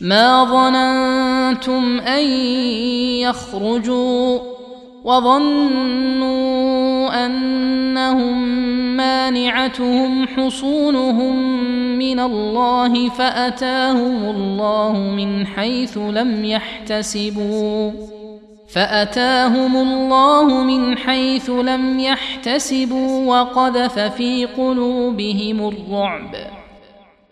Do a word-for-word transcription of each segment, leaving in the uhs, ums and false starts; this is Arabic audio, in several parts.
ما ظننتم أن يخرجوا وظنوا أنهم مانعتهم حصونهم من الله فأتاهم الله من حيث لم يحتسبوا فأتاهم الله من حيث لم يحتسبوا وقذف في قلوبهم الرعب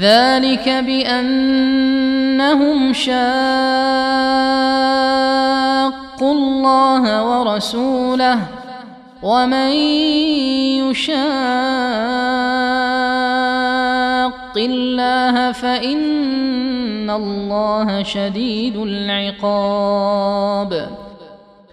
ذلك بأنهم شاقوا الله ورسوله ومن يشاق الله فإن الله شديد العقاب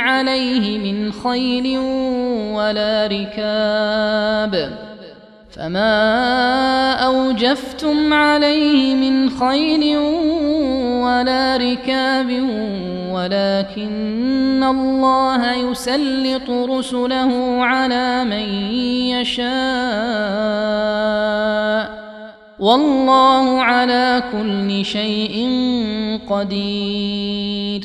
عليه من خيل ولا ركاب فما أوجفتم عليه من خيل ولا ركاب ولكن الله يسلط رسله على من يشاء والله على كل شيء قدير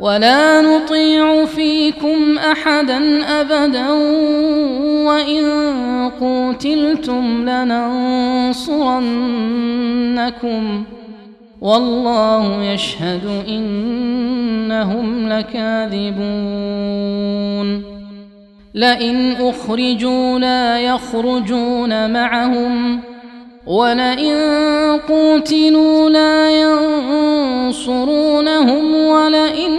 ولا نطيع فيكم أحدا أبدا وإن قتلتم لننصرنكم والله يشهد إنهم لكاذبون. لئن أخرجوا لا يخرجون معهم ولئن قتلوا لا ينصرونهم ولئن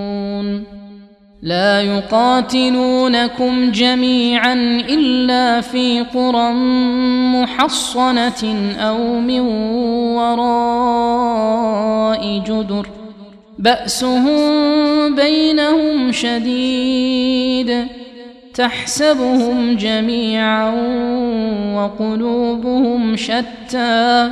لا يقاتلونكم جميعا إلا في قرى محصنة أو من وراء جدر بأسهم بينهم شديد تحسبهم جميعا وقلوبهم شتى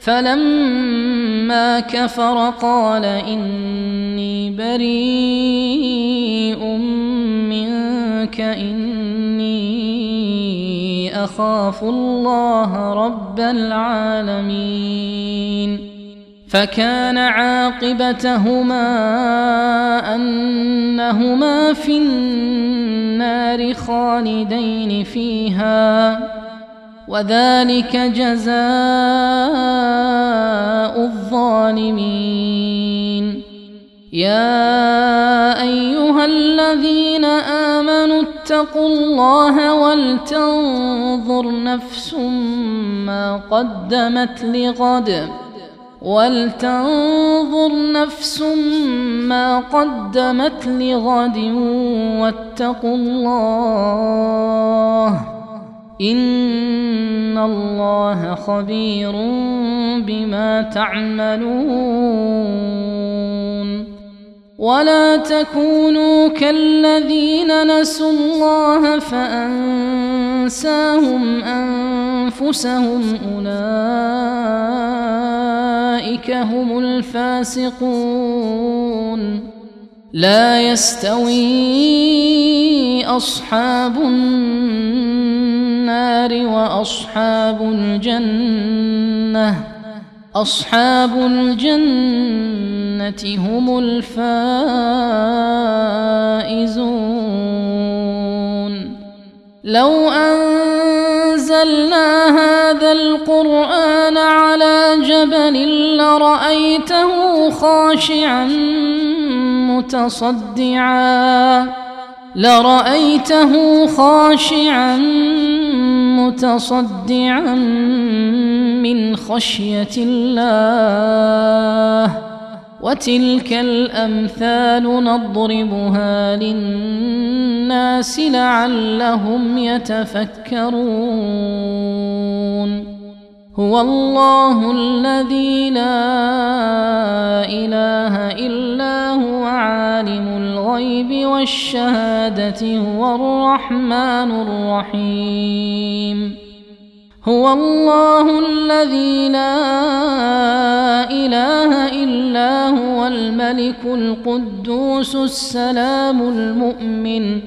فلما كفر قال إني بريء منك إني أخاف الله رب العالمين. فكان عاقبتهما أنهما في النار خالدين فيها وذلك جزاء الظالمين. يا أيها الذين آمنوا اتقوا الله ولتنظر نفس ما قدمت لغد ولتنظر نفس ما قدمت لغد واتقوا الله إن الله خبير بما تعملون. ولا تكونوا كالذين نسوا الله فأنساهم أنفسهم أولئك هم الفاسقون. لا يستوي أصحاب النار وأصحاب الجنة أصحاب الجنة هم الفائزون. لو أنزلنا هذا القرآن على جبل لرأيته خاشعا متصدعا لرأيته خاشعا متصدعا من خشية الله وتلك الأمثال نضربها للناس لعلهم يتفكرون. هو الله الذي لا إله إلا هو عالم الغيب الغيب والشهادة هو الرحمن الرحيم. هو الله الذي لا إله إلا هو الملك القدوس السلام المؤمن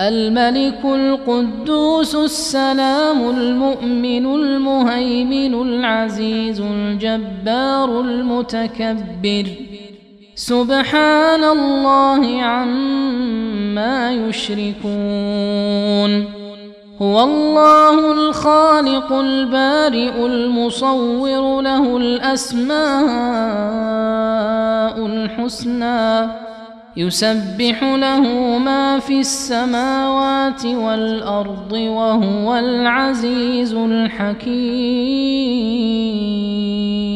الملك القدوس السلام المؤمن المهيمن العزيز الجبار المتكبر سبحان الله عما يشركون. هو الله الخالق البارئ المصور له الأسماء الحسنى يسبح له ما في السماوات والأرض وهو العزيز الحكيم.